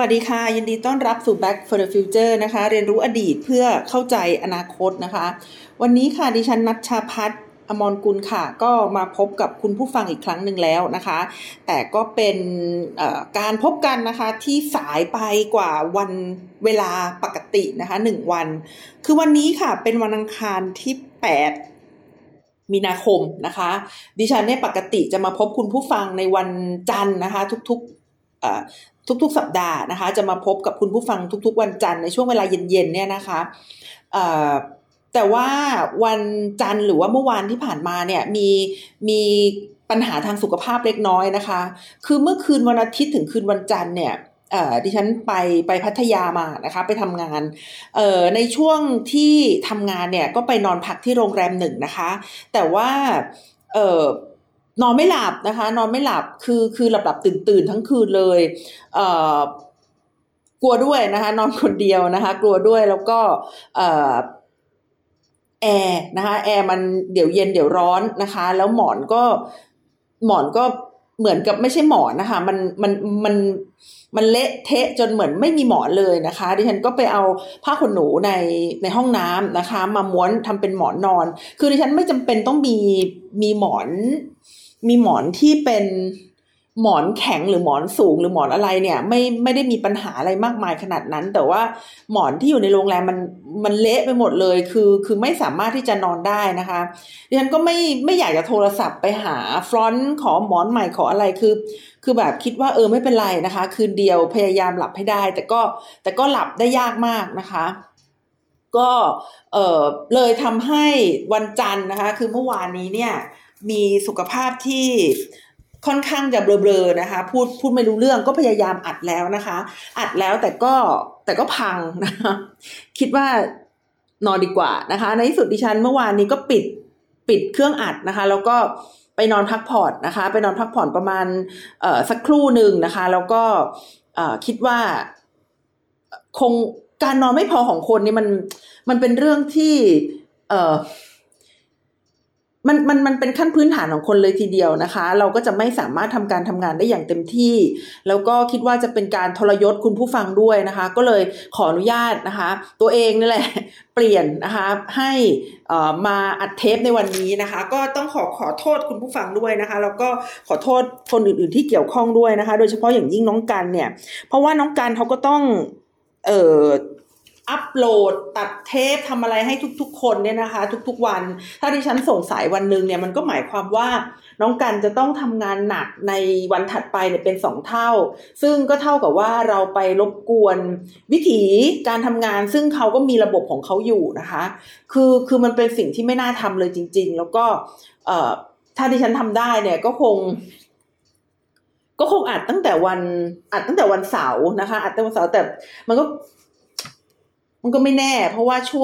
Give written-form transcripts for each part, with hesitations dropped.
วัสดีค่ะยินดีต้อนรับสู่ Back for the Future นะคะเรียนรู้อดีตเพื่อเข้าใจอนาคตนะคะวันนี้ค่ะดิฉันณัชชาภัทร อมรกุลค่ะก็มาพบกับคุณผู้ฟังอีกครั้งหนึ่งแล้วนะคะแต่ก็เป็นการพบกันนะคะที่สายไปกว่าวันเวลาปกตินะคะ1วันคือวันนี้ค่ะเป็นวันอังคารที่8 มีนาคมนะคะดิฉันเนี่ยปกติจะมาพบคุณผู้ฟังในวันจันทร์นะคะทุกๆสัปดาห์นะคะจะมาพบกับคุณผู้ฟังทุกๆวันจันทร์ในช่วงเวลาเย็นๆเนี่ยนะคะแต่ว่าวันจันทร์หรือว่าเมื่อวานที่ผ่านมาเนี่ยมีปัญหาทางสุขภาพเล็กน้อยนะคะคือเมื่อคืนวันอาทิตย์ถึงคืนวันจันทร์เนี่ยดิฉันไปพัทยามานะคะไปทำงานในช่วงที่ทำงานเนี่ยก็ไปนอนพักที่โรงแรมหนึ่งนะคะแต่ว่านอนไม่หลับนะคะนอนไม่หลับคือหลับๆตื่นทั้งคืนเลยกลัวด้วยนะคะนอนคนเดียวนะคะกลัวด้วยแล้วก็แอร์นะคะแอร์มันเดี๋ยวเย็นเดี๋ยวร้อนนะคะแล้วหมอนก็เหมือนกับไม่ใช่หมอนนะคะมันเละเทะจนเหมือนไม่มีหมอนเลยนะคะดิฉันก็ไปเอาผ้าขนหนูในห้องน้ำนะคะมาม้วนทำเป็นหมอนนอนคือดิฉันไม่จำเป็นต้องมีหมอนที่เป็นหมอนแข็งหรือหมอนสูงหรือหมอนอะไรเนี่ยไม่ได้มีปัญหาอะไรมากมายขนาดนั้นแต่ว่าหมอนที่อยู่ในโรงแรมมันเละไปหมดเลยคือไม่สามารถที่จะนอนได้นะคะดิฉันก็ไม่อยากจะโทรศัพท์ไปหาฟรอนต์ขอหมอนใหม่ขออะไรคือแบบคิดว่าไม่เป็นไรนะคะคืนเดียวพยายามหลับให้ได้แต่ก็หลับได้ยากมากนะคะก็เลยทำให้วันจันทร์นะคะคือเมื่อวานนี้เนี่ยมีสุขภาพที่ค่อนข้างจะเบลอๆนะคะพูดไม่รู้เรื่องก็พยายามอัดแล้วนะคะอัดแล้วแต่ก็พังนะคะคิดว่านอนดีกว่านะคะในที่สุดดิฉันเมื่อวานนี้ก็ปิดเครื่องอัดนะคะแล้วก็ไปนอนพักผ่อนนะคะไปนอนพักผ่อนประมาณสักครู่นึงนะคะแล้วก็คิดว่าคงการนอนไม่พอของคนนี่มันเป็นเรื่องที่มันเป็นขั้นพื้นฐานของคนเลยทีเดียวนะคะเราก็จะไม่สามารถทำงานได้อย่างเต็มที่แล้วก็คิดว่าจะเป็นการทรยศคุณผู้ฟังด้วยนะคะก็เลยขออนุญาตนะคะตัวเองนี่แหละเปลี่ยนนะคะให้มาอัดเทปในวันนี้นะคะก็ต้องขอโทษคุณผู้ฟังด้วยนะคะแล้วก็ขอโทษคนอื่นๆที่เกี่ยวข้องด้วยนะคะโดยเฉพาะอย่างยิ่งน้องกันเนี่ยเพราะว่าน้องกันเขาก็ต้องอัปโหลดตัดเทปทำอะไรให้ทุกๆคนเนี่ยนะคะทุกๆวันถ้าดิฉันส่งสายวันนึงเนี่ยมันก็หมายความว่าน้องกันจะต้องทำงานหนักในวันถัดไปเนี่ยเป็น2เท่าซึ่งก็เท่ากับว่าเราไปรบกวนวิถีการทำงานซึ่งเขาก็มีระบบของเขาอยู่นะคะคือมันเป็นสิ่งที่ไม่น่าทำเลยจริงๆแล้วก็ถ้าดิฉันทำได้เนี่ยก็คงอัดตั้งแต่วันเสาร์นะคะอัดตั้งแต่วันเสาร์แต่มันก็ไม่แน่เพราะว่าช่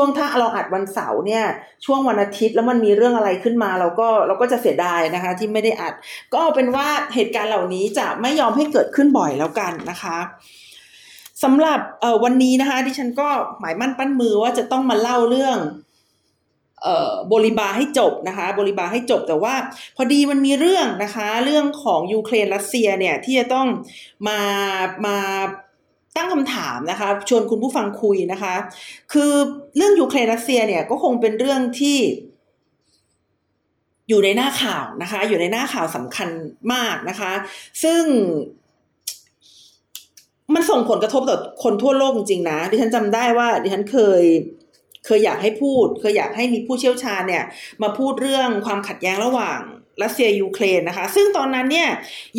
วงถ้าเราอัดวันเสาร์เนี่ยช่วงวันอาทิตย์แล้วมันมีเรื่องอะไรขึ้นมาเราก็จะเสียดายนะคะที่ไม่ได้อัดก็เอาเป็นว่าเหตุการณ์เหล่านี้จะไม่ยอมให้เกิดขึ้นบ่อยแล้วกันนะคะสำหรับวันนี้นะคะดิฉันก็หมายมั่นปั้นมือว่าจะต้องมาเล่าเรื่องบริบาให้จบนะคะบริบาให้จบแต่ว่าพอดีมันมีเรื่องนะคะเรื่องของยูเครนรัสเซียเนี่ยที่จะต้องมาตั้งคำถามนะคะชวนคุณผู้ฟังคุยนะคะคือเรื่องยูเครนรัสเซียเนี่ยก็คงเป็นเรื่องที่อยู่ในหน้าข่าวนะคะอยู่ในหน้าข่าวสำคัญมากนะคะซึ่งมันส่งผลกระทบต่อคนทั่วโลกจริงๆนะดิฉันจำได้ว่าดิฉันเคยอยากให้พูดเคยอยากให้มีผู้เชี่ยวชาญเนี่ยมาพูดเรื่องความขัดแย้งระหว่างรัสเซียยูเครนนะคะซึ่งตอนนั้นเนี่ย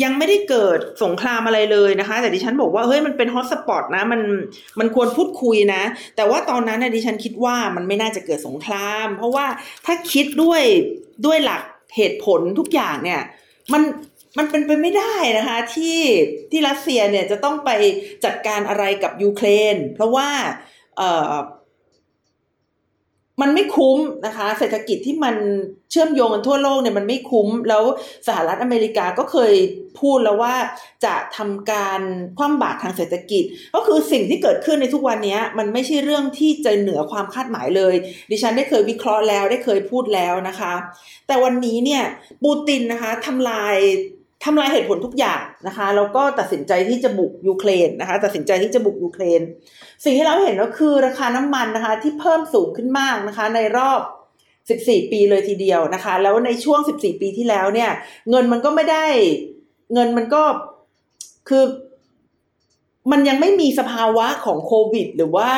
ยังไม่ได้เกิดสงครามอะไรเลยนะคะแต่ดิฉันบอกว่าเฮ้ยมันเป็นฮอตสปอตนะมันควรพูดคุยนะแต่ว่าตอนนั้นเนี่ยดิฉันคิดว่ามันไม่น่าจะเกิดสงครามเพราะว่าถ้าคิดด้วยหลักเหตุผลทุกอย่างเนี่ยมันเป็นไปไม่ได้นะคะที่รัสเซียเนี่ยจะต้องไปจัดการอะไรกับยูเครนเพราะว่ามันไม่คุ้มนะคะเศรษฐกิจที่มันเชื่อมโยงกันทั่วโลกเนี่ยมันไม่คุ้มแล้วสหรัฐอเมริกาก็เคยพูดแล้วว่าจะทำการคว่ำบาตรทางเศรษฐกิจก็คือสิ่งที่เกิดขึ้นในทุกวันนี้มันไม่ใช่เรื่องที่จะเหนือความคาดหมายเลยดิฉันได้เคยวิเคราะห์แล้วได้เคยพูดแล้วนะคะแต่วันนี้เนี่ยปูตินนะคะทำลาย ทำลายเหตุผลทุกอย่างนะคะแล้วก็ตัดสินใจที่จะบุกยูเครนนะคะตัดสินใจที่จะบุกยูเครนสิ่งที่เราเห็นก็คือราคาน้ำมันนะคะที่เพิ่มสูงขึ้นมากนะคะในรอบ14 ปีเลยทีเดียวนะคะแล้วในช่วง14 ปีที่แล้วเนี่ยเงินมันก็ไม่ได้เงินมันก็คือมันยังไม่มีสภาวะของโควิดหรือว่า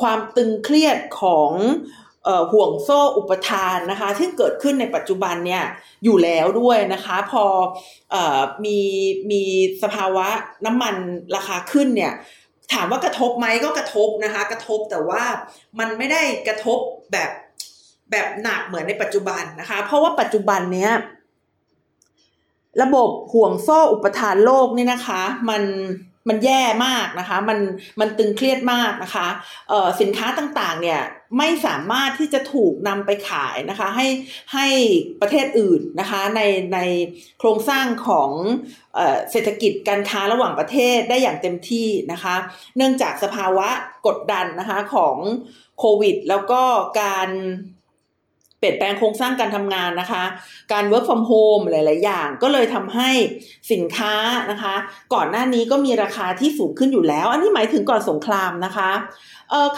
ความตึงเครียดของห่วงโซ่อุปทานนะคะที่เกิดขึ้นในปัจจุบันเนี่ยอยู่แล้วด้วยนะคะพอมีสภาวะน้ำมันราคาขึ้นเนี่ยถามว่ากระทบไหมก็กระทบนะคะกระทบแต่ว่ามันไม่ได้กระทบแบบหนักเหมือนในปัจจุบันนะคะเพราะว่าปัจจุบันเนี้ยระบบห่วงโซ่อุปทานโลกนี่นะคะมันแย่มากนะคะมันตึงเครียดมากนะคะสินค้าต่างๆเนี่ยไม่สามารถที่จะถูกนำไปขายนะคะให้ประเทศอื่นนะคะในโครงสร้างของเศรษฐกิจการค้าระหว่างประเทศได้อย่างเต็มที่นะคะเนื่องจากสภาวะกดดันนะคะของโควิดแล้วก็การเปลี่ยนแปลงโครงสร้างการทำงานนะคะการ work from home หลายๆอย่างก็เลยทำให้สินค้านะคะก่อนหน้านี้ก็มีราคาที่สูงขึ้นอยู่แล้วอันนี้หมายถึงก่อนสงครามนะคะ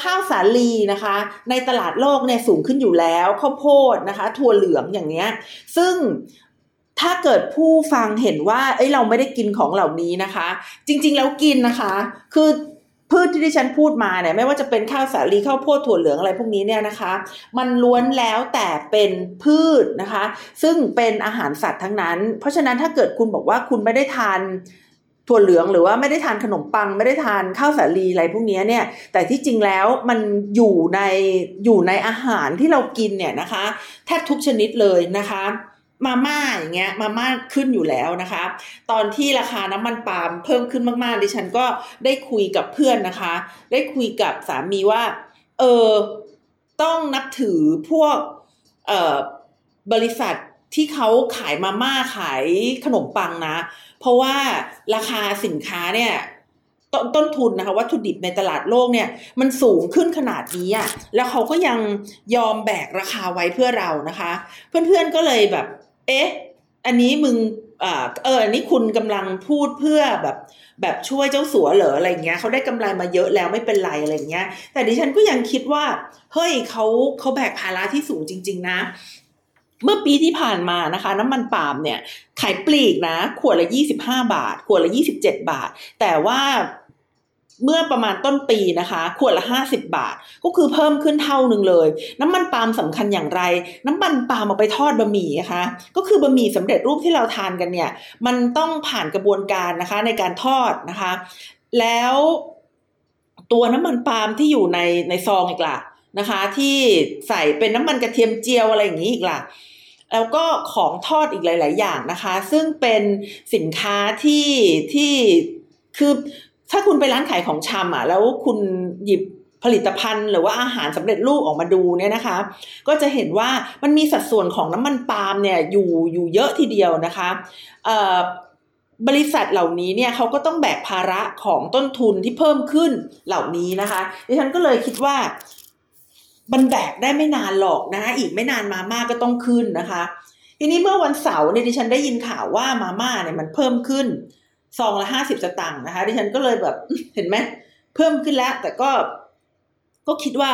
ข้าวสาลีนะคะในตลาดโลกเนี่ยสูงขึ้นอยู่แล้วข้าวโพดนะคะถั่วเหลืองอย่างเงี้ยซึ่งถ้าเกิดผู้ฟังเห็นว่าเราไม่ได้กินของเหล่านี้นะคะจริงๆแล้วกินนะคะคือพืชที่ดิฉันพูดมาเนี่ยไม่ว่าจะเป็นข้าวสาลีข้าวโพดถั่วเหลืองอะไรพวกนี้เนี่ยนะคะมันล้วนแล้วแต่เป็นพืชนะคะซึ่งเป็นอาหารสัตว์ทั้งนั้นเพราะฉะนั้นถ้าเกิดคุณบอกว่าคุณไม่ได้ทานถั่วเหลืองหรือว่าไม่ได้ทานขนมปังไม่ได้ทานข้าวสาลีอะไรพวกนี้เนี่ยแต่ที่จริงแล้วมันอยู่ในอาหารที่เรากินเนี่ยนะคะแทบทุกชนิดเลยนะคะมาม่าอย่างเงี้ยมาม่าขึ้นอยู่แล้วนะคะตอนที่ราคาน้ำมันปาล์มเพิ่มขึ้นมากๆดิฉันก็ได้คุยกับเพื่อนนะคะได้คุยกับสามีว่าต้องนับถือพวกบริษัทที่เขาขายมาม่าขายขนมปังนะเพราะว่าราคาสินค้าเนี่ยต้นทุนนะคะวัตถุดิบในตลาดโลกเนี่ยมันสูงขึ้นขนาดนี้อ่ะแล้วเขาก็ยังยอมแบกราคาไว้เพื่อเรานะคะเพื่อนๆก็เลยแบบอันนี้มึงอันนี้คุณกำลังพูดเพื่อแบบช่วยเจ้าสัวเหรออะไรเงี้ยเขาได้กำไรมาเยอะแล้วไม่เป็นไรอะไรเงี้ยแต่ดิฉันก็ยังคิดว่าเฮ้ยเขาแบกภาระที่สูงจริงๆนะเมื่อปีที่ผ่านมานะคะน้ำมันปาล์มเนี่ยขายปลีกนะขวดละ25 บาทขวดละ27 บาทแต่ว่าเมื่อประมาณต้นปีนะคะขวดละ50 บาทก็คือเพิ่มขึ้นเท่านึงเลยน้ำมันปาล์มสำคัญอย่างไรน้ำมันปาล์มเอาไปทอดบะหมี่นะคะก็คือบะหมี่สำเร็จรูปที่เราทานกันเนี่ยมันต้องผ่านกระบวนการนะคะในการทอดนะคะแล้วตัวน้ำมันปาล์มที่อยู่ในซองอีกล่ะนะคะที่ใส่เป็นน้ำมันกระเทียมเจียวอะไรอย่างนี้อีกล่ะแล้วก็ของทอดอีกหลายๆอย่างนะคะซึ่งเป็นสินค้าที่คือถ้าคุณไปร้านขายของชำอะแล้วคุณหยิบผลิตภัณฑ์หรือว่าอาหารสำเร็จรูปออกมาดูเนี่ยนะคะก็จะเห็นว่ามันมีสัดส่วนของน้ำมันปาล์มเนี่ยอยู่เยอะทีเดียวนะคะบริษัทเหล่านี้เนี่ยเขาก็ต้องแบกภาระของต้นทุนที่เพิ่มขึ้นเหล่านี้นะคะดิฉันก็เลยคิดว่ามันแบกได้ไม่นานหรอกนะอีกไม่นานมาม่าก็ต้องขึ้นนะคะทีนี้เมื่อวันเสาร์เนี่ยดิฉันได้ยินข่าวว่ามาม่าเนี่ยมันเพิ่มขึ้นซองละ50 สตางค์นะคะดิฉันก็เลยแบบเห็นไหมเพิ่มขึ้นแล้วแต่ก็คิดว่า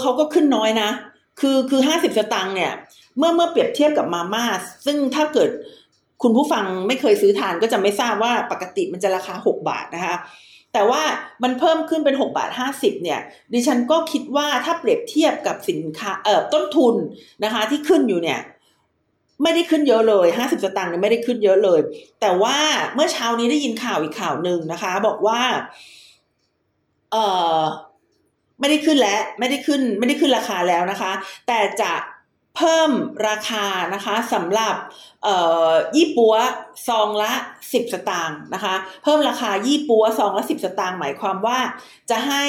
เขาก็ขึ้นน้อยนะคือ50 สตางค์เนี่ยเมื่อเปรียบเทียบกับมาม่าซึ่งถ้าเกิดคุณผู้ฟังไม่เคยซื้อทานก็จะไม่ทราบว่าปกติมันจะราคา6 บาทนะคะแต่ว่ามันเพิ่มขึ้นเป็น6.50 บาทเนี่ยดิฉันก็คิดว่าถ้าเปรียบเทียบกับสินค้าต้นทุนนะคะที่ขึ้นอยู่เนี่ยไม่ได้ขึ้นเยอะเลย50 สตางค์เนี่ยไม่ได้ขึ้นเยอะเลยแต่ว่าเมื่อเช้านี้ได้ยินข่าวอีกข่าวนึงนะคะบอกว่าไม่ได้ขึ้นแล้วไม่ได้ขึ้นราคาแล้วนะคะแต่จะเพิ่มราคานะคะสำหรับยี่ปั๊วซองละ10 สตางค์นะคะเพิ่มราคายี่ปั๊วซองละ10 สตางค์หมายความว่าจะให้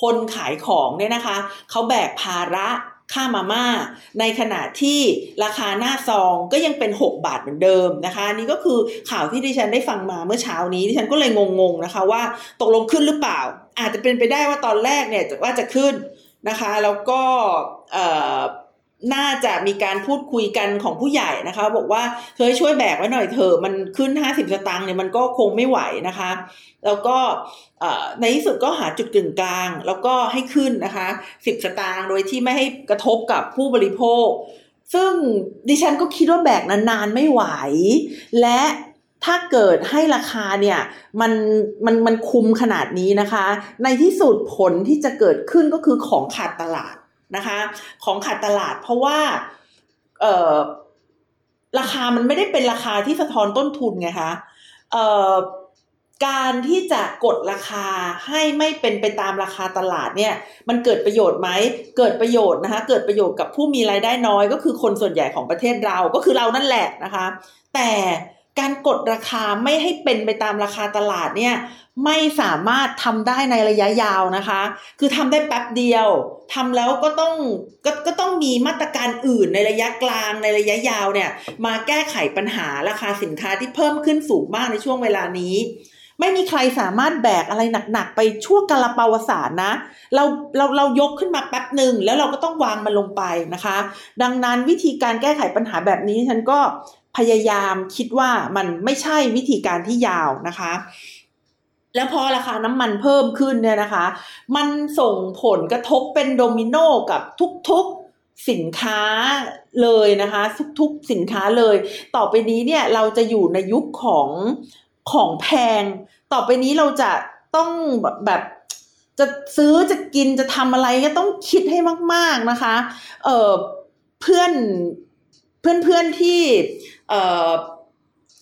คนขายของเนี่ยนะคะเขาแบกภาระค่ามาม่าในขณะที่ราคาหน้าซองก็ยังเป็น6 บาทเหมือนเดิมนะคะนี่ก็คือข่าวที่ดิฉันได้ฟังมาเมื่อเช้านี้ดิฉันก็เลยงงๆนะคะว่าตกลงขึ้นหรือเปล่าอาจจะเป็นไปได้ว่าตอนแรกเนี่ยว่าจะขึ้นนะคะแล้วก็ น่าจะมีการพูดคุยกันของผู้ใหญ่นะคะบอกว่าเธอช่วยแบกไว้หน่อยเถอะมันขึ้น50สตางค์เนี่ยมันก็คงไม่ไหวนะคะแล้วก็ในที่สุดก็หาจุดกึ่งกลางแล้วก็ให้ขึ้นนะคะ10สตางค์โดยที่ไม่ให้กระทบกับผู้บริโภคซึ่งดิฉันก็คิดว่าแบกนานๆไม่ไหวและถ้าเกิดให้ราคาเนี่ยมันคุ้มขนาดนี้นะคะในที่สุดผลที่จะเกิดขึ้นก็คือของขาดตลาดนะคะของขาดตลาดเพราะว่าราคามันไม่ได้เป็นราคาที่สะท้อนต้นทุนไงคะการที่จะกดราคาให้ไม่เป็นไปตามราคาตลาดเนี่ยมันเกิดประโยชน์ไหมเกิดประโยชน์นะคะเกิดประโยชน์กับผู้มีรายได้น้อยก็คือคนส่วนใหญ่ของประเทศเราก็คือเรานั่นแหละนะคะแต่การกดราคาไม่ให้เป็นไปตามราคาตลาดเนี่ยไม่สามารถทำได้ในระยะยาวนะคะคือทำได้แป๊บเดียวทำแล้วก็ต้องมีมาตรการอื่นในระยะกลางในระยะยาวเนี่ยมาแก้ไขปัญหาราคาสินค้าที่เพิ่มขึ้นสูงมากในช่วงเวลานี้ไม่มีใครสามารถแบกอะไรหนักๆไปชั่วกาลปาวสารนะเรายกขึ้นมาแป๊บนึงแล้วเราก็ต้องวางมันลงไปนะคะดังนั้นวิธีการแก้ไขปัญหาแบบนี้ฉันก็พยายามคิดว่ามันไม่ใช่วิธีการที่ยาวนะคะแล้วพอราคาน้ำมันเพิ่มขึ้นเนี่ยนะคะมันส่งผลกระทบเป็นโดมิโนกับทุกๆสินค้าเลยนะคะทุกๆสินค้าเลยต่อไปนี้เนี่ยเราจะอยู่ในยุคของแพงต่อไปนี้เราจะต้องแบบจะซื้อจะกินจะทำอะไรก็ต้องคิดให้มากๆนะคะเพื่อนที่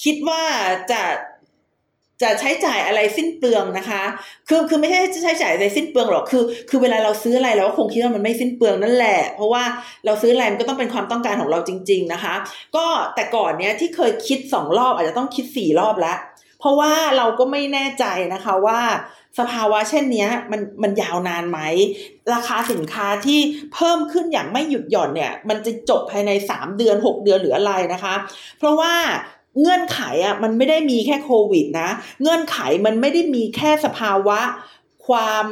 คิดว่าจะใช้จ่ายอะไรสิ้นเปลืองนะคะคือไม่ใช่ใช้จ่ายอะไรสิ้นเปลืองหรอกคือเวลาเราซื้ออะไรเราก็คงคิดว่ามันไม่สิ้นเปลืองนั่นแหละเพราะว่าเราซื้ออะไรมันก็ต้องเป็นความต้องการของเราจริงๆนะคะก็แต่ก่อนเนี้ยที่เคยคิด2รอบอาจจะต้องคิด4รอบแล้วเพราะว่าเราก็ไม่แน่ใจนะคะว่าสภาวะเช่นนี้มันยาวนานไหมราคาสินค้าที่เพิ่มขึ้นอย่างไม่หยุดหย่อนเนี่ยมันจะจบภายใน3เดือน6เดือนหรืออะไรนะคะเพราะว่าเงื่อนไขอ่ะมันไม่ได้มีแค่โควิดนะเงื่อนไขมันไม่ได้มีแค่สภาวะความ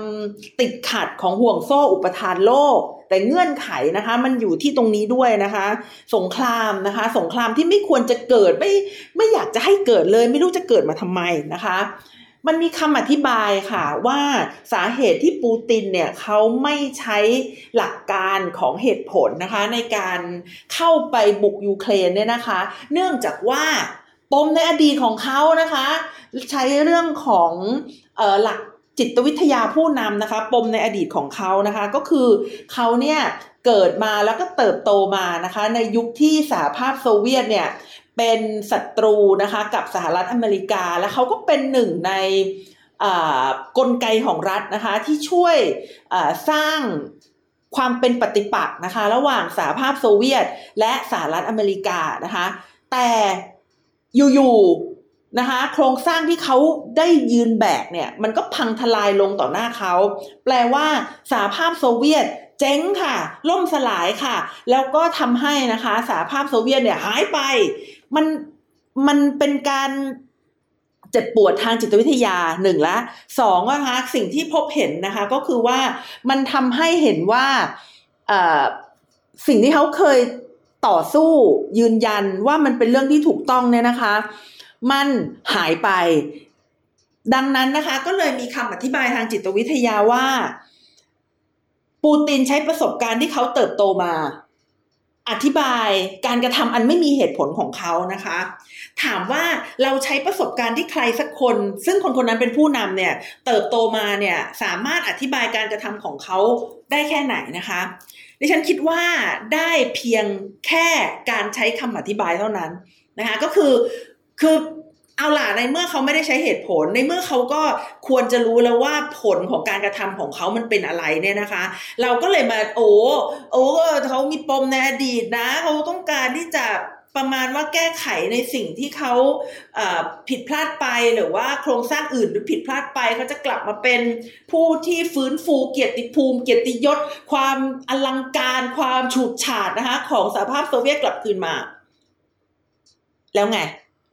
ติดขัดของห่วงโซ่อุปทานโลกแต่เงื่อนไขนะคะมันอยู่ที่ตรงนี้ด้วยนะคะสงครามนะคะสงครามที่ไม่ควรจะเกิดไม่อยากจะให้เกิดเลยไม่รู้จะเกิดมาทำไมนะคะมันมีคำอธิบายค่ะว่าสาเหตุที่ปูตินเนี่ยเขาไม่ใช้หลักการของเหตุผลนะคะในการเข้าไปบุกยูเครนเนี่ยนะคะเนื่องจากว่าปมในอดีตของเขานะคะใช้เรื่องของหลักจิตวิทยาผู้นำนะคะปมในอดีตของเขานะคะก็คือเขาเนี่ยเกิดมาแล้วก็เติบโตมานะคะในยุคที่สหภาพโซเวียตเนี่ยเป็นศัตรูนะคะกับสหรัฐอเมริกาแล้วเขาก็เป็นหนึ่งในกลไกของรัฐนะคะที่ช่วยสร้างความเป็นปฏิปักษ์นะคะระหว่างสหภาพโซเวียตและสหรัฐอเมริกานะคะแต่อยู่ๆนะคะโครงสร้างที่เขาได้ยืนแบกเนี่ยมันก็พังทลายลงต่อหน้าเขาแปลว่าสหภาพโซเวียตเจ๊งค่ะล่มสลายค่ะแล้วก็ทำให้นะคะสหภาพโซเวียตเนี่ยหายไปมันเป็นการเจ็บปวดทางจิตวิทยา1ละ2นะคะสิ่งที่พบเห็นนะคะก็คือว่ามันทำให้เห็นว่าสิ่งที่เขาเคยต่อสู้ยืนยันว่ามันเป็นเรื่องที่ถูกต้องเนี่ยนะคะมันหายไปดังนั้นนะคะก็เลยมีคำอธิบายทางจิตวิทยาว่าปูตินใช้ประสบการณ์ที่เขาเติบโตมาอธิบายการกระทำอันไม่มีเหตุผลของเขานะคะถามว่าเราใช้ประสบการณ์ที่ใครสักคนซึ่งคนนั้นเป็นผู้นำเนี่ยเติบโตมาเนี่ยสามารถอธิบายการกระทำของเขาได้แค่ไหนนะคะดิฉันคิดว่าได้เพียงแค่การใช้คำอธิบายเท่านั้นนะคะก็คือเอาล่ะในเมื่อเขาไม่ได้ใช้เหตุผลในเมื่อเขาก็ควรจะรู้แล้วว่าผลของการกระทำของเขามันเป็นอะไรเนี่ยนะคะเราก็เลยมาโอ้เขามีปมในอดีตนะเขาต้องการที่จะประมาณว่าแก้ไขในสิ่งที่เขาผิดพลาดไปหรือว่าโครงสร้างอื่นหรือผิดพลาดไปเขาจะกลับมาเป็นผู้ที่ฟื้นฟูเกียรติภูมิเกียรติยศความอลังการความฉูดฉาดนะคะของสหภาพโซเวียตกลับคืนมาแล้วไง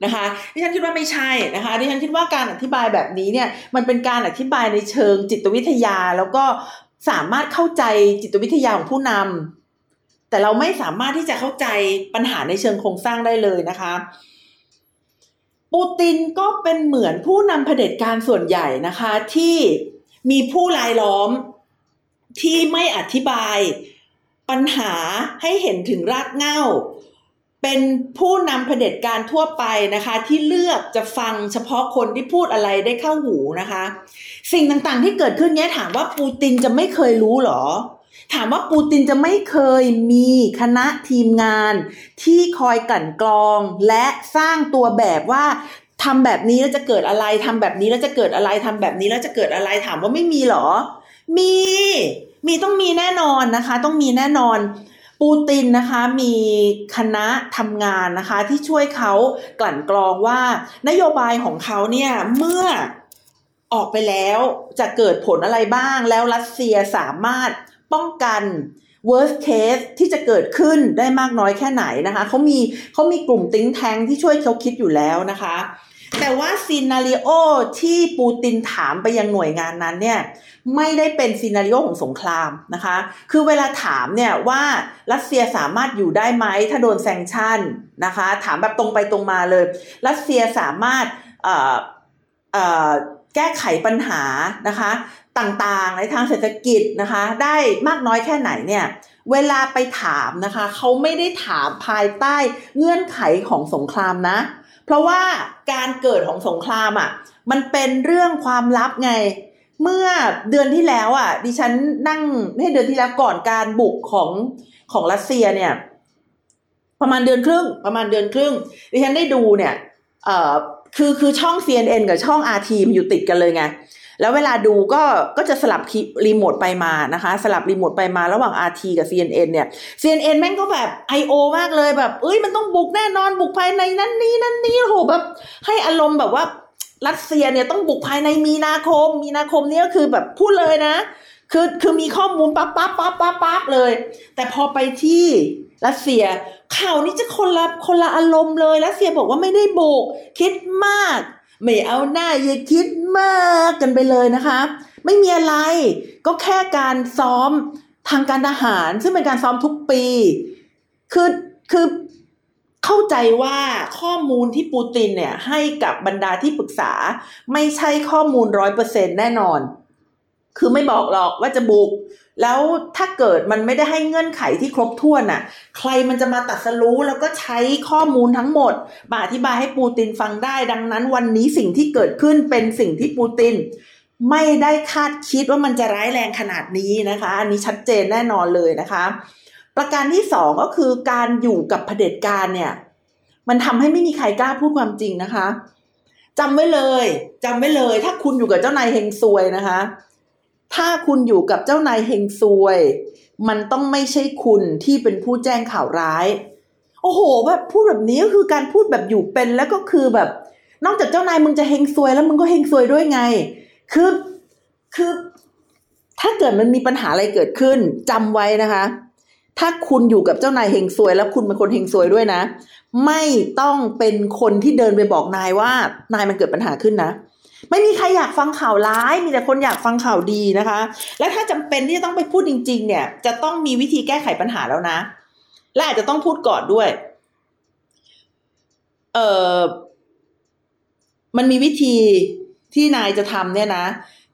นะคะดิฉันคิดว่าไม่ใช่นะคะดิฉันคิดว่าการอธิบายแบบนี้เนี่ยมันเป็นการอธิบายในเชิงจิตวิทยาแล้วก็สามารถเข้าใจจิตวิทยาของผู้นำ แต่เราไม่สามารถที่จะเข้าใจปัญหาในเชิงโครงสร้างได้เลยนะคะปูตินก็เป็นเหมือนผู้นำเผด็จการส่วนใหญ่นะคะที่มีผู้รายล้อมที่ไม่อธิบายปัญหาให้เห็นถึงรากเหง้าเป็นผู้นำเผด็จการทั่วไปนะคะที่เลือกจะฟังเฉพาะคนที่พูดอะไรได้เข้าหูนะคะสิ่งต่างๆที่เกิดขึ้นเนี่ยถามว่าปูตินจะไม่เคยรู้หรอถามว่าปูตินจะไม่เคยมีคณะทีมงานที่คอยกลั่นกรองและสร้างตัวแบบว่าทำแบบนี้แล้วจะเกิดอะไรทำแบบนี้แล้วจะเกิดอะไรทำแบบนี้แล้วจะเกิดอะไรถามว่าไม่มีหรอมีต้องมีแน่นอนนะคะต้องมีแน่นอนปูตินนะคะมีคณะทำงานนะคะที่ช่วยเขากลั่นกรองว่านโยบายของเขาเนี่ยเมื่อออกไปแล้วจะเกิดผลอะไรบ้างแล้วรัสเซียสามารถป้องกัน worst case ที่จะเกิดขึ้นได้มากน้อยแค่ไหนนะคะเขามีกลุ่มthink tankที่ช่วยเขาคิดอยู่แล้วนะคะแต่ว่าซีนาริโอที่ปูตินถามไปยังหน่วยงานนั้นเนี่ยไม่ได้เป็นซีนาริโอของสงครามนะคะคือเวลาถามเนี่ยว่ารัสเซียสามารถอยู่ได้ไหมถ้าโดนแซงชั่นนะคะถามแบบตรงไปตรงมาเลยรัสเซียสามารถแก้ไขปัญหานะคะต่างๆในทางเศรษฐกิจนะคะได้มากน้อยแค่ไหนเนี่ยเวลาไปถามนะคะเขาไม่ได้ถามภายใต้เงื่อนไขของสงครามนะเพราะว่าการเกิดของสงครามอ่ะมันเป็นเรื่องความลับไงเมื่อเดือนที่แล้วอ่ะดิฉันนั่งไม่ใช่เดือนที่แล้วก่อนการบุกของรัสเซียเนี่ยประมาณเดือนครึ่งดิฉันได้ดูเนี่ยคือช่อง CNN กับช่อง RT มันอยู่ติดกันเลยไงแล้วเวลาดูก็จะสลับรีโมทไปมานะคะสลับรีโมทไปมาระหว่าง RT กับ CNN เนี่ย CNN แม่งก็แบบ IO มากเลยแบบเอ้ยมันต้องบุกแน่นอนบุกภายในนั้นนี่โหแบบให้อารมณ์แบบว่ารัสเซียเนี่ยต้องบุกภายในมีนาคมเนี่ยคือแบบพูดเลยนะคือมีข้อมูลปั๊บเลยแต่พอไปที่รัสเซียข่าวนี้จะคนละอารมณ์เลยรัสเซียบอกว่าไม่ได้บุกคิดมากไม่เอาหน้าอย่าคิดมากกันไปเลยนะคะไม่มีอะไรก็แค่การซ้อมทางการทหารซึ่งเป็นการซ้อมทุกปีคือเข้าใจว่าข้อมูลที่ปูตินเนี่ยให้กับบรรดาที่ปรึกษาไม่ใช่ข้อมูล 100% แน่นอนคือไม่บอกหรอกว่าจะบุกแล้วถ้าเกิดมันไม่ได้ให้เงื่อนไขที่ครบถ้วนน่ะใครมันจะมาตัดสรู้แล้วก็ใช้ข้อมูลทั้งหมดมาอธิบายให้ปูตินฟังได้ดังนั้นวันนี้สิ่งที่เกิดขึ้นเป็นสิ่งที่ปูตินไม่ได้คาดคิดว่ามันจะร้ายแรงขนาดนี้นะคะอันนี้ชัดเจนแน่นอนเลยนะคะประการที่สองก็คือการอยู่กับเผด็จการเนี่ยมันทำให้ไม่มีใครกล้าพูดความจริงนะคะจำไว้เลยถ้าคุณอยู่กับเจ้านายเฮงซวยนะคะถ้าคุณอยู่กับเจ้านายเฮงซวยมันต้องไม่ใช่คุณที่เป็นผู้แจ้งข่าวร้ายโอ้โหแบบพูดแบบนี้ก็คือการพูดแบบอยู่เป็นแล้วก็คือแบบนอกจากเจ้านายมึงจะเฮงซวยแล้วมึงก็เฮงซวยด้วยไงคือถ้าเกิดมันมีปัญหาอะไรเกิดขึ้นจำไว้นะคะถ้าคุณอยู่กับเจ้านายเฮงซวยแล้วคุณเป็นคนเฮงซวยด้วยนะไม่ต้องเป็นคนที่เดินไปบอกนายว่านายมันเกิดปัญหาขึ้นนะไม่มีใครอยากฟังข่าวร้ายมีแต่คนอยากฟังข่าวดีนะคะและถ้าจำเป็นที่จะต้องไปพูดจริงๆเนี่ยจะต้องมีวิธีแก้ไขปัญหาแล้วนะและอาจจะต้องพูดก่อนด้วยมันมีวิธีที่นายจะทำเนี่ยนะ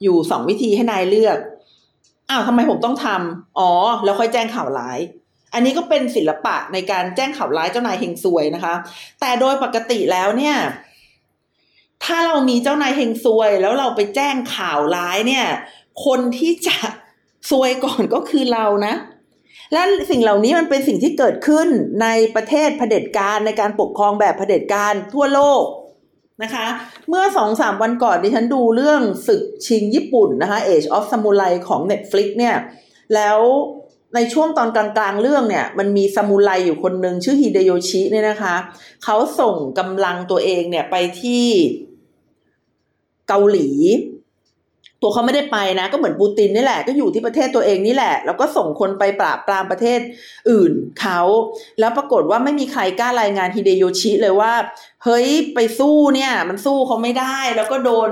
อยู่2วิธีให้นายเลือกอ้าวทำไมผมต้องทำอ๋อแล้วค่อยแจ้งข่าวร้ายอันนี้ก็เป็นศิลปะในการแจ้งข่าวร้ายเจ้านายเฮงซวยนะคะแต่โดยปกติแล้วเนี่ยถ้าเรามีเจ้านายเฮงซวยแล้วเราไปแจ้งข่าวร้ายเนี่ยคนที่จะซวยก่อนก็คือเรานะและสิ่งเหล่านี้มันเป็นสิ่งที่เกิดขึ้นในประเทศเผด็จการในการปกครองแบบเผด็จการทั่วโลกนะคะเมื่อ 2-3 วันก่อนดิฉันดูเรื่องศึกชิงญี่ปุ่นนะคะ Age of Samurai ของ Netflix เนี่ยแล้วในช่วงตอนกลางๆเรื่องเนี่ยมันมีซามูไรอยู่คนนึงชื่อฮิเดโยชิเนี่ยนะคะเขาส่งกำลังตัวเองเนี่ยไปที่เกาหลีตัวเขาไม่ได้ไปนะก็เหมือนปูตินนี่แหละก็อยู่ที่ประเทศตัวเองนี่แหละแล้วก็ส่งคนไปปราบปรามประเทศอื่นเขาแล้วปรากฏว่าไม่มีใครกล้ารายงานฮิเดโยชิเลยว่าเฮ้ยไปสู้เนี่ยมันสู้เขาไม่ได้แล้วก็โดน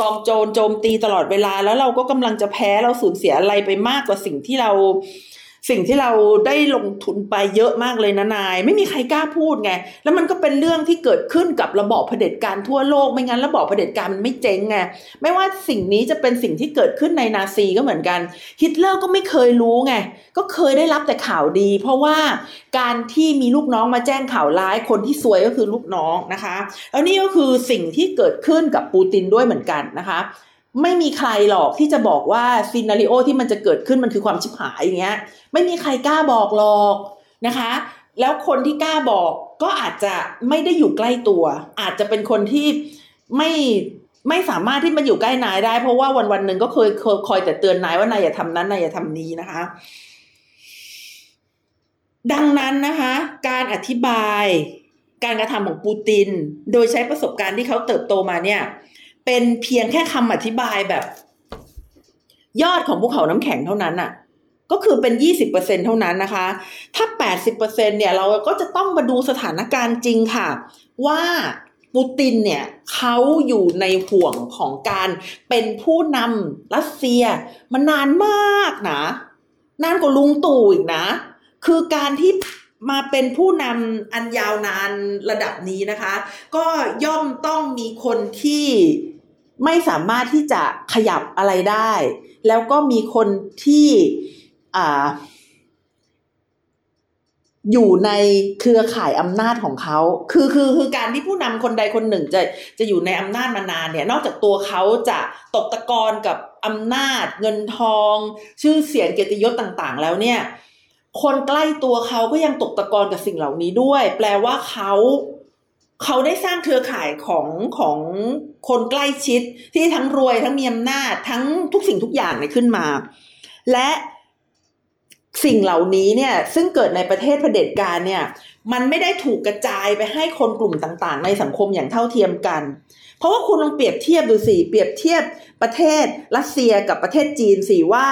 กองโจรโจมตีตลอดเวลาแล้วเราก็กำลังจะแพ้เราสูญเสียอะไรไปมากกว่าสิ่งที่เรา สิ่งที่เราได้ลงทุนไปเยอะมากเลยนะนายไม่มีใครกล้าพูดไงแล้วมันก็เป็นเรื่องที่เกิดขึ้นกับระบอบเผด็จการทั่วโลกไม่งั้นระบอบเผด็จการมันไม่เจ๊งไงไม่ว่าสิ่งนี้จะเป็นสิ่งที่เกิดขึ้นในนาซีก็เหมือนกันฮิตเลอร์ก็ไม่เคยรู้ไงก็เคยได้รับแต่ข่าวดีเพราะว่าการที่มีลูกน้องมาแจ้งข่าวร้ายคนที่ซวยก็คือลูกน้องนะคะแล้วนี่ก็คือสิ่งที่เกิดขึ้นกับปูตินด้วยเหมือนกันนะคะไม่มีใครหรอกที่จะบอกว่าซีนาริโอที่มันจะเกิดขึ้นมันคือความชิบหายอย่างเงี้ยไม่มีใครกล้าบอกหรอกนะคะแล้วคนที่กล้าบอกก็อาจจะไม่ได้อยู่ใกล้ตัวอาจจะเป็นคนที่ไม่สามารถที่มาอยู่ใกล้นายได้เพราะว่าวันๆนึงก็เคยคอยแต่เตือนนายว่านายอย่าทำนั้นนายอย่าทำนี้นะคะดังนั้นนะคะการอธิบายการกระทำของปูตินโดยใช้ประสบการณ์ที่เขาเติบโตมาเนี่ยเป็นเพียงแค่คำอธิบายแบบยอดของภูเขาน้ำแข็งเท่านั้นน่ะก็คือเป็น 20% เท่านั้นนะคะถ้า 80% เนี่ยเราก็จะต้องมาดูสถานการณ์จริงค่ะว่าปูตินเนี่ยเขาอยู่ในห่วงของการเป็นผู้นำรัสเซียมานานมากนะนานกว่าลุงตู่อีกนะคือการที่มาเป็นผู้นำอันยาวนานระดับนี้นะคะก็ย่อมต้องมีคนที่ไม่สามารถที่จะขยับอะไรได้แล้วก็มีคนที่อยู่ในเครือข่ายอำนาจของเขาคือการที่ผู้นำคนใดคนหนึ่งจะอยู่ในอำนาจมานานเนี่ยนอกจากตัวเขาจะตกตะกอนกับอำนาจเงินทองชื่อเสียงเกียรติยศต่างๆแล้วเนี่ยคนใกล้ตัวเขาก็ยังตกตะกอนกับสิ่งเหล่านี้ด้วยแปลว่าเขาได้สร้างเครือข่ายของคนใกล้ชิดที่ทั้งรวยทั้งมีอำนาจทั้งทุกสิ่งทุกอย่างเนี่ยขึ้นมาและสิ่งเหล่านี้เนี่ยซึ่งเกิดในประเทศเผด็จการเนี่ยมันไม่ได้ถูกกระจายไปให้คนกลุ่มต่างๆในสังคมอย่างเท่าเทียมกันเพราะว่าคุณลองเปรียบเทียบดูสิเปรียบเทียบประเทศรัสเซียกับประเทศจีนสิว่า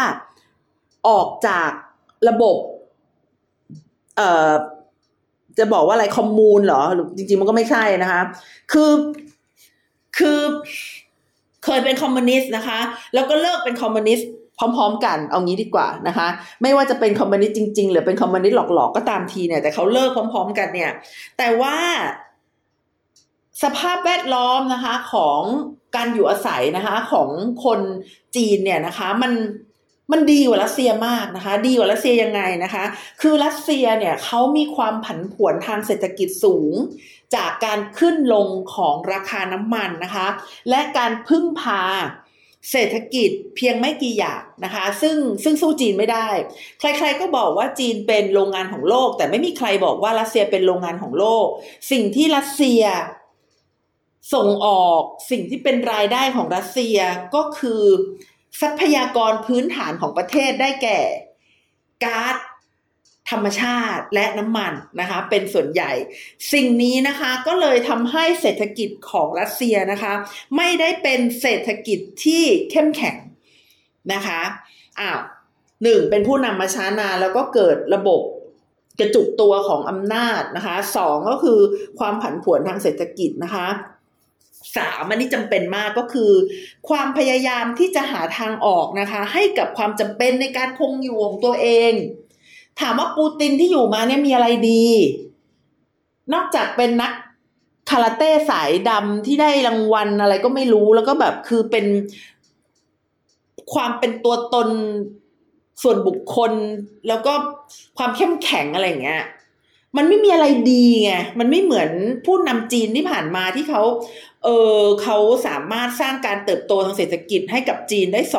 ออกจากระบบจะบอกว่าอะไรคอมมูนเหรอจริงๆมันก็ไม่ใช่นะคะคือเคยเป็นคอมมิวนิสต์นะคะแล้วก็เลิกเป็นคอมมิวนิสต์พร้อมๆกันเอางี้ดีกว่านะคะไม่ว่าจะเป็นคอมมิวนิสต์จริงๆหรือเป็นคอมมิวนิสต์หลอกๆก็ตามทีเนี่ยแต่เขาเลิกพร้อมๆกันเนี่ยแต่ว่าสภาพแวดล้อมนะคะของการอยู่อาศัยนะคะของคนจีนเนี่ยนะคะมันดีกว่ารัสเซียมากนะคะดีกว่ารัสเซียยังไงนะคะคือรัสเซียเนี่ยเขามีความผันผวนทางเศรษฐกิจสูงจากการขึ้นลงของราคาน้ำมันนะคะและการพึ่งพาเศรษฐกิจเพียงไม่กี่อย่างนะคะซึ่งสู้จีนไม่ได้ใครๆก็บอกว่าจีนเป็นโรงงานของโลกแต่ไม่มีใครบอกว่ารัสเซียเป็นโรงงานของโลกสิ่งที่รัสเซียส่งออกสิ่งที่เป็นรายได้ของรัสเซียก็คือทรัพยากรพื้นฐานของประเทศได้แก่ก๊าซธรรมชาติและน้ำมันนะคะเป็นส่วนใหญ่สิ่งนี้นะคะก็เลยทำให้เศรษฐกิจของรัสเซียนะคะไม่ได้เป็นเศรษฐกิจที่เข้มแข็งนะคะหนึ่งเป็นผู้นำมาช้านานแล้วก็เกิดระบบกระจุกตัวของอำนาจนะคะสองก็คือความผันผวนทางเศรษฐกิจนะคะ3อันนี้จำเป็นมากก็คือความพยายามที่จะหาทางออกนะคะให้กับความจำเป็นในการคงอยู่ของตัวเองถามว่าปูตินที่อยู่มาเนี่ยมีอะไรดีนอกจากเป็นนักคาราเต้สายดำที่ได้รางวัลอะไรก็ไม่รู้แล้วก็แบบคือเป็นความเป็นตัวตนส่วนบุคคลแล้วก็ความเข้มแข็งอะไรอย่างเงี้ยมันไม่มีอะไรดีไงมันไม่เหมือนผู้นำจีนที่ผ่านมาที่เขาสามารถสร้างการเติบโตทางเศรษฐกิจให้กับจีนได้ส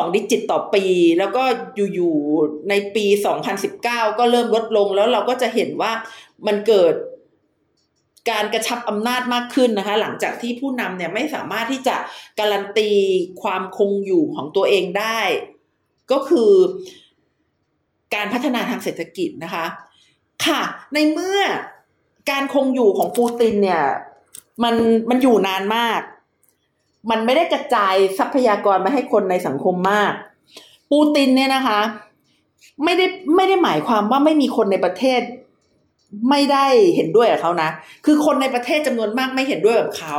องดิจิตต่อปีแล้วก็อยู่ๆในปี2019ก็เริ่มลดลงแล้วเราก็จะเห็นว่ามันเกิดการกระชับอำนาจมากขึ้นนะคะหลังจากที่ผู้นำเนี่ยไม่สามารถที่จะการันตีความคงอยู่ของตัวเองได้ก็คือการพัฒนาทางเศรษฐกิจนะคะค่ะในเมื่อการคงอยู่ของปูตินเนี่ยมันอยู่นานมากมันไม่ได้กระจายทรัพยากรมาให้คนในสังคมมากปูตินเนี่ยนะคะไม่ได้หมายความว่าไม่มีคนในประเทศไม่ได้เห็นด้วยกับเขานะคือคนในประเทศจำนวนมากไม่เห็นด้วยกับเขา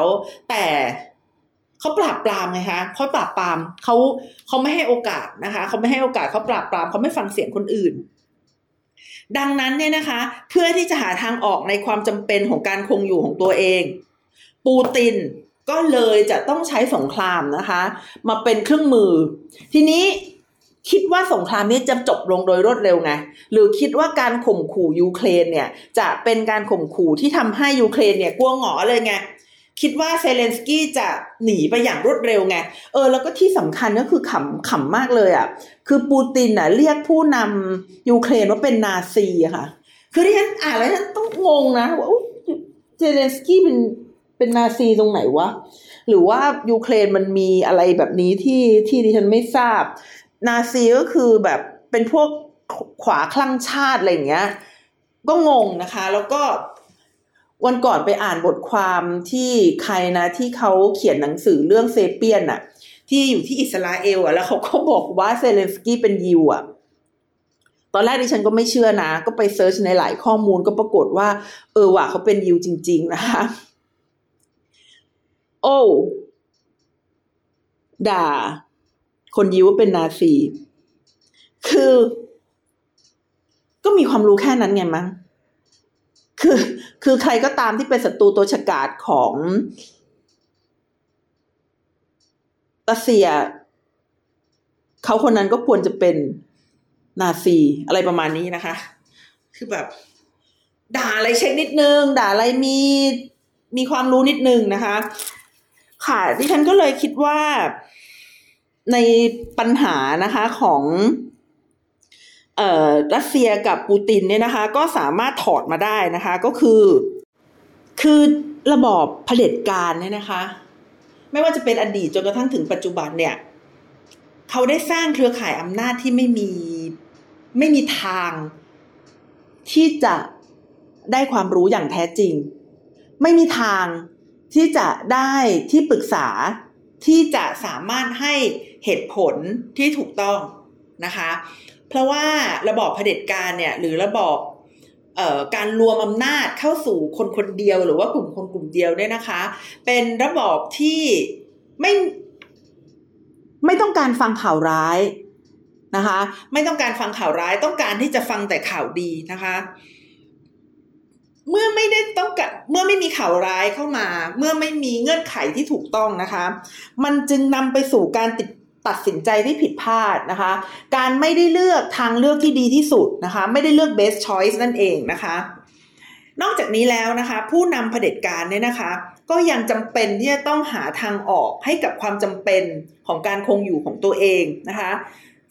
แต่ เขาปราบปรามไงคะเขาปราบปรามเขาไม่ให้โอกาสนะคะเขาไม่ให้โอกาสเขาปราบปรามเขาไม่ฟังเสียงคนอื่นดังนั้นเนี่ยนะคะเพื่อที่จะหาทางออกในความจำเป็นของการคงอยู่ของตัวเองปูตินก็เลยจะต้องใช้สงครามนะคะมาเป็นเครื่องมือทีนี้คิดว่าสงครามนี้จะจบลงโดยรวดเร็วไงหรือคิดว่าการข่มขู่ยูเครนเนี่ยจะเป็นการข่มขู่ที่ทำให้ยูเครนเนี่ยกลัวหงอเลยไงคิดว่าเซเลนสกี้จะหนีไปอย่างรวดเร็วไงแล้วก็ที่สำคัญก็คือขำมากเลยอ่ะคือปูตินอ่ะเรียกผู้นำยูเครนว่าเป็นนาซีค่ะคือที่ฉันอ่านแล้วฉันต้องงงนะว่าเซเลนสกี้เป็นนาซีตรงไหนวะหรือว่ายูเครนมันมีอะไรแบบนี้ที่ดิฉันไม่ทราบนาซีก็คือแบบเป็นพวกขวาคลั่งชาติอะไรอย่างเงี้ยก็งงนะคะแล้วก็วันก่อนไปอ่านบทความที่ใครนะที่เขาเขียนหนังสือเรื่องเซเปียนอะที่อยู่ที่อิสราเอลอะแล้วเขาก็บอกว่าเซเลนสกี้เป็นยิวอะตอนแรกดิฉันก็ไม่เชื่อนะก็ไปเซิร์ชในหลายข้อมูลก็ปรากฏว่าว่ะเขาเป็นยิวจริงๆนะคะโอ้ด่าคนยิวว่าเป็นนาซีคือก็มีความรู้แค่นั้นไงมั้งคือใครก็ตามที่เป็นศัตรูตัวฉกาจของรัสเซียเขาคนนั้นก็ควรจะเป็นนาซีอะไรประมาณนี้นะคะคือแบบด่าอะไรเช็คนิดนึงด่าอะไรมีความรู้นิดนึงนะคะค่ะดิฉันก็เลยคิดว่าในปัญหานะคะของรัสเซียกับปูตินเนี่ยนะคะก็สามารถถอดมาได้นะคะก็คือระบอบเผด็จการเนี่ยนะคะไม่ว่าจะเป็นอดีตจนกระทั่งถึงปัจจุบันเนี่ยเขาได้สร้างเครือข่ายอำนาจที่ไม่มีทางที่จะได้ความรู้อย่างแท้จริงไม่มีทางที่จะได้ที่ปรึกษาที่จะสามารถให้เหตุผลที่ถูกต้องนะคะเพราะว่าระบอบเผด็จการเนี่ยหรือระบอบการรวมอำนาจเข้าสู่คนคนเดียวหรือว่ากลุ่มคนกลุ่มเดียวเนี่ยนะคะเป็นระบอบที่ไม่ต้องการฟังข่าวร้ายนะคะไม่ต้องการฟังข่าวร้ายต้องการที่จะฟังแต่ข่าวดีนะคะเมื่อไม่มีข่าวร้ายเข้ามาเมื่อไม่มีเงื่อนไขที่ถูกต้องนะคะมันจึงนำไปสู่การตัดสินใจที่ผิดพลาดนะคะการไม่ได้เลือกทางเลือกที่ดีที่สุดนะคะไม่ได้เลือก best choice นั่นเองนะคะนอกจากนี้แล้วนะคะผู้นำเผด็จการเนี่ยนะคะก็ยังจำเป็นที่จะต้องหาทางออกให้กับความจำเป็นของการคงอยู่ของตัวเองนะคะ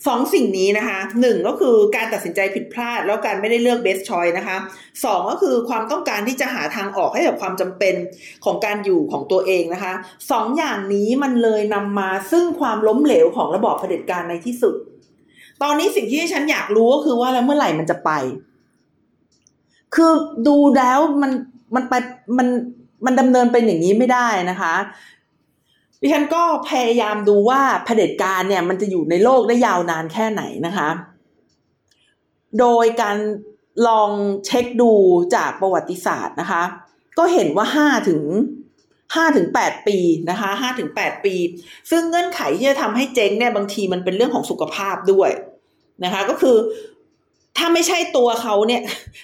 สองสิ่งนี้นะคะหนึ่งก็คือการตัดสินใจผิดพลาดแล้วการไม่ได้เลือก best choice นะคะสองก็คือความต้องการที่จะหาทางออกให้กับความจำเป็นของการอยู่ของตัวเองนะคะสองอย่างนี้มันเลยนำมาซึ่งความล้มเหลวของระบอบเผด็จการในที่สุดตอนนี้สิ่งที่ฉันอยากรู้ก็คือว่าแล้วเมื่อไหร่มันจะไปคือดูแล้วมันดำเนินเป็นอย่างนี้ไม่ได้นะคะดิฉันก็พยายามดูว่าเผด็จการเนี่ยมันจะอยู่ในโลกได้ยาวนานแค่ไหนนะคะโดยการลองเช็คดูจากประวัติศาสตร์นะคะก็เห็นว่า5-8 ปีนะคะ 5-8 ปีซึ่งเงื่อนไขที่จะทำให้เจ๊งเนี่ยบางทีมันเป็นเรื่องของสุขภาพด้วยนะคะก็คือถ้าไม่ใช่ตัวเขาเนี่ย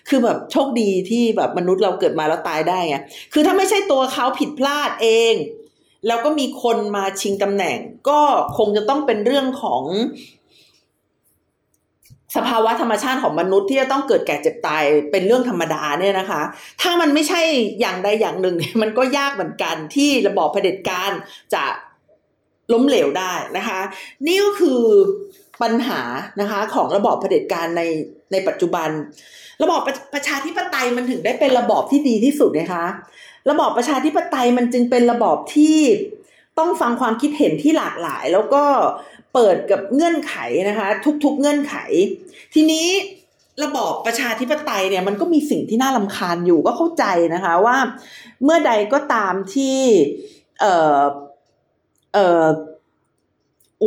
คือแบบโชคดีที่แบบมนุษย์เราเกิดมาแล้วตายได้ไงคือถ้าไม่ใช่ตัวเขาผิดพลาดเองแล้วก็มีคนมาชิงตำแหน่งก็คงจะต้องเป็นเรื่องของสภาวะธรรมชาติของมนุษย์ที่จะต้องเกิดแก่เจ็บตายเป็นเรื่องธรรมดาเนี่ยนะคะถ้ามันไม่ใช่อย่างใดอย่างหนึ่งมันก็ยากเหมือนกันที่ระบอบเผด็จการจะล้มเหลวได้นะคะนี่ก็คือปัญหานะคะของระบอบเผด็จการในปัจจุบันระบอบประชาธิปไตยมันถึงได้เป็นระบอบที่ดีที่สุดนะคะระบอบประชาธิปไตยมันจึงเป็นระบอบที่ต้องฟังความคิดเห็นที่หลากหลายแล้วก็เปิดกับเงื่อนไขนะคะทุกๆเงื่อนไขทีนี้ระบอบประชาธิปไตยเนี่ยมันก็มีสิ่งที่น่ารำคาญอยู่ก็เข้าใจนะคะว่าเมื่อใดก็ตามที่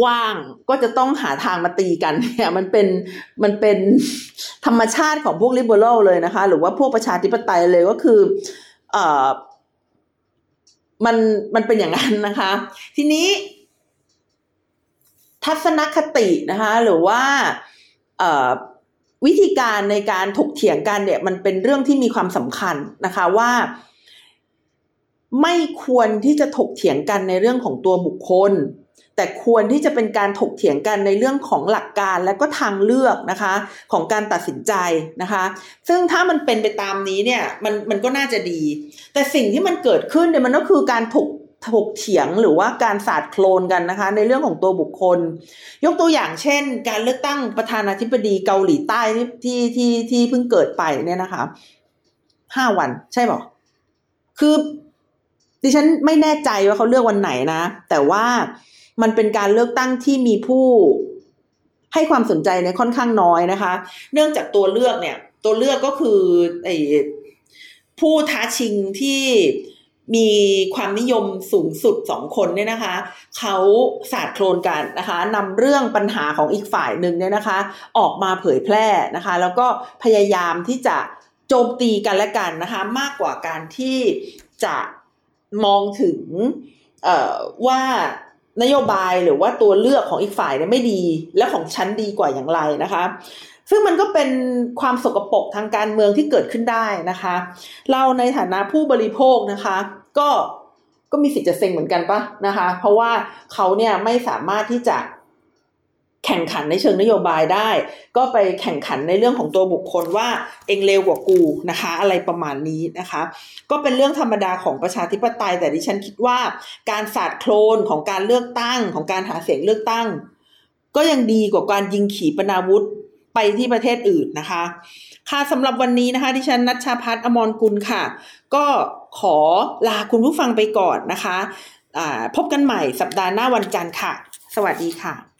ว่างก็จะต้องหาทางมาตีกันเนี่ยมันเป็นธรรมชาติของพวกลิเบอรัลเลยนะคะหรือว่าพวกประชาธิปไตยเลยก็คือ มันเป็นอย่างนั้นนะคะทีนี้ทัศนคตินะคะหรือว่าวิธีการในการถกเถียงกันเนี่ยมันเป็นเรื่องที่มีความสำคัญนะคะว่าไม่ควรที่จะถกเถียงกันในเรื่องของตัวบุคคลแต่ควรที่จะเป็นการถกเถียงกันในเรื่องของหลักการและก็ทางเลือกนะคะของการตัดสินใจนะคะซึ่งถ้ามันเป็นไปตามนี้เนี่ยมันก็น่าจะดีแต่สิ่งที่มันเกิดขึ้นเนี่ยมันก็คือการถกเถียงหรือว่าการสาดโคลนกันนะคะในเรื่องของตัวบุคคลยกตัวอย่างเช่นการเลือกตั้งประธานาธิบดีเกาหลีใต้ที่เพิ่งเกิดไปเนี่ยนะคะ5วันใช่ป่ะคือดิฉันไม่แน่ใจว่าเขาเลือกวันไหนนะแต่ว่ามันเป็นการเลือกตั้งที่มีผู้ให้ความสนใจเนี่ยค่อนข้างน้อยนะคะเนื่องจากตัวเลือกเนี่ยตัวเลือกก็คือผู้ท้าชิงที่มีความนิยมสูงสุด2คนเนี่ยนะคะเขาสาดโคลนกันนะคะนำเรื่องปัญหาของอีกฝ่ายหนึ่งเนี่ยนะคะออกมาเผยแพร่นะคะแล้วก็พยายามที่จะโจมตีกันและกันนะคะมากกว่าการที่จะมองถึงว่านโยบายหรือว่าตัวเลือกของอีกฝ่ายเนี่ยไม่ดีและของฉันดีกว่าอย่างไรนะคะซึ่งมันก็เป็นความสกปรกทางการเมืองที่เกิดขึ้นได้นะคะเราในฐานะผู้บริโภคนะคะก็มีสิทธิ์จะเซ็งเหมือนกันป่ะนะคะเพราะว่าเขาเนี่ยไม่สามารถที่จะแข่งขันในเชิงนโยบายได้ก็ไปแข่งขันในเรื่องของตัวบุคคลว่าเองเลวกว่ากูนะคะอะไรประมาณนี้นะคะก็เป็นเรื่องธรรมดาของประชาธิปไตยแต่ดิฉันคิดว่าการสาดโคลนของการเลือกตั้งของการหาเสียงเลือกตั้งก็ยังดีกว่าการยิงขีปนาวุธไปที่ประเทศอื่นนะคะค่ะสำหรับวันนี้นะคะดิฉันณัชชาภัทร อมรกุลค่ะก็ขอลาคุณผู้ฟังไปก่อนนะคะพบกันใหม่สัปดาห์หน้าวันจันทร์ค่ะสวัสดีค่ะ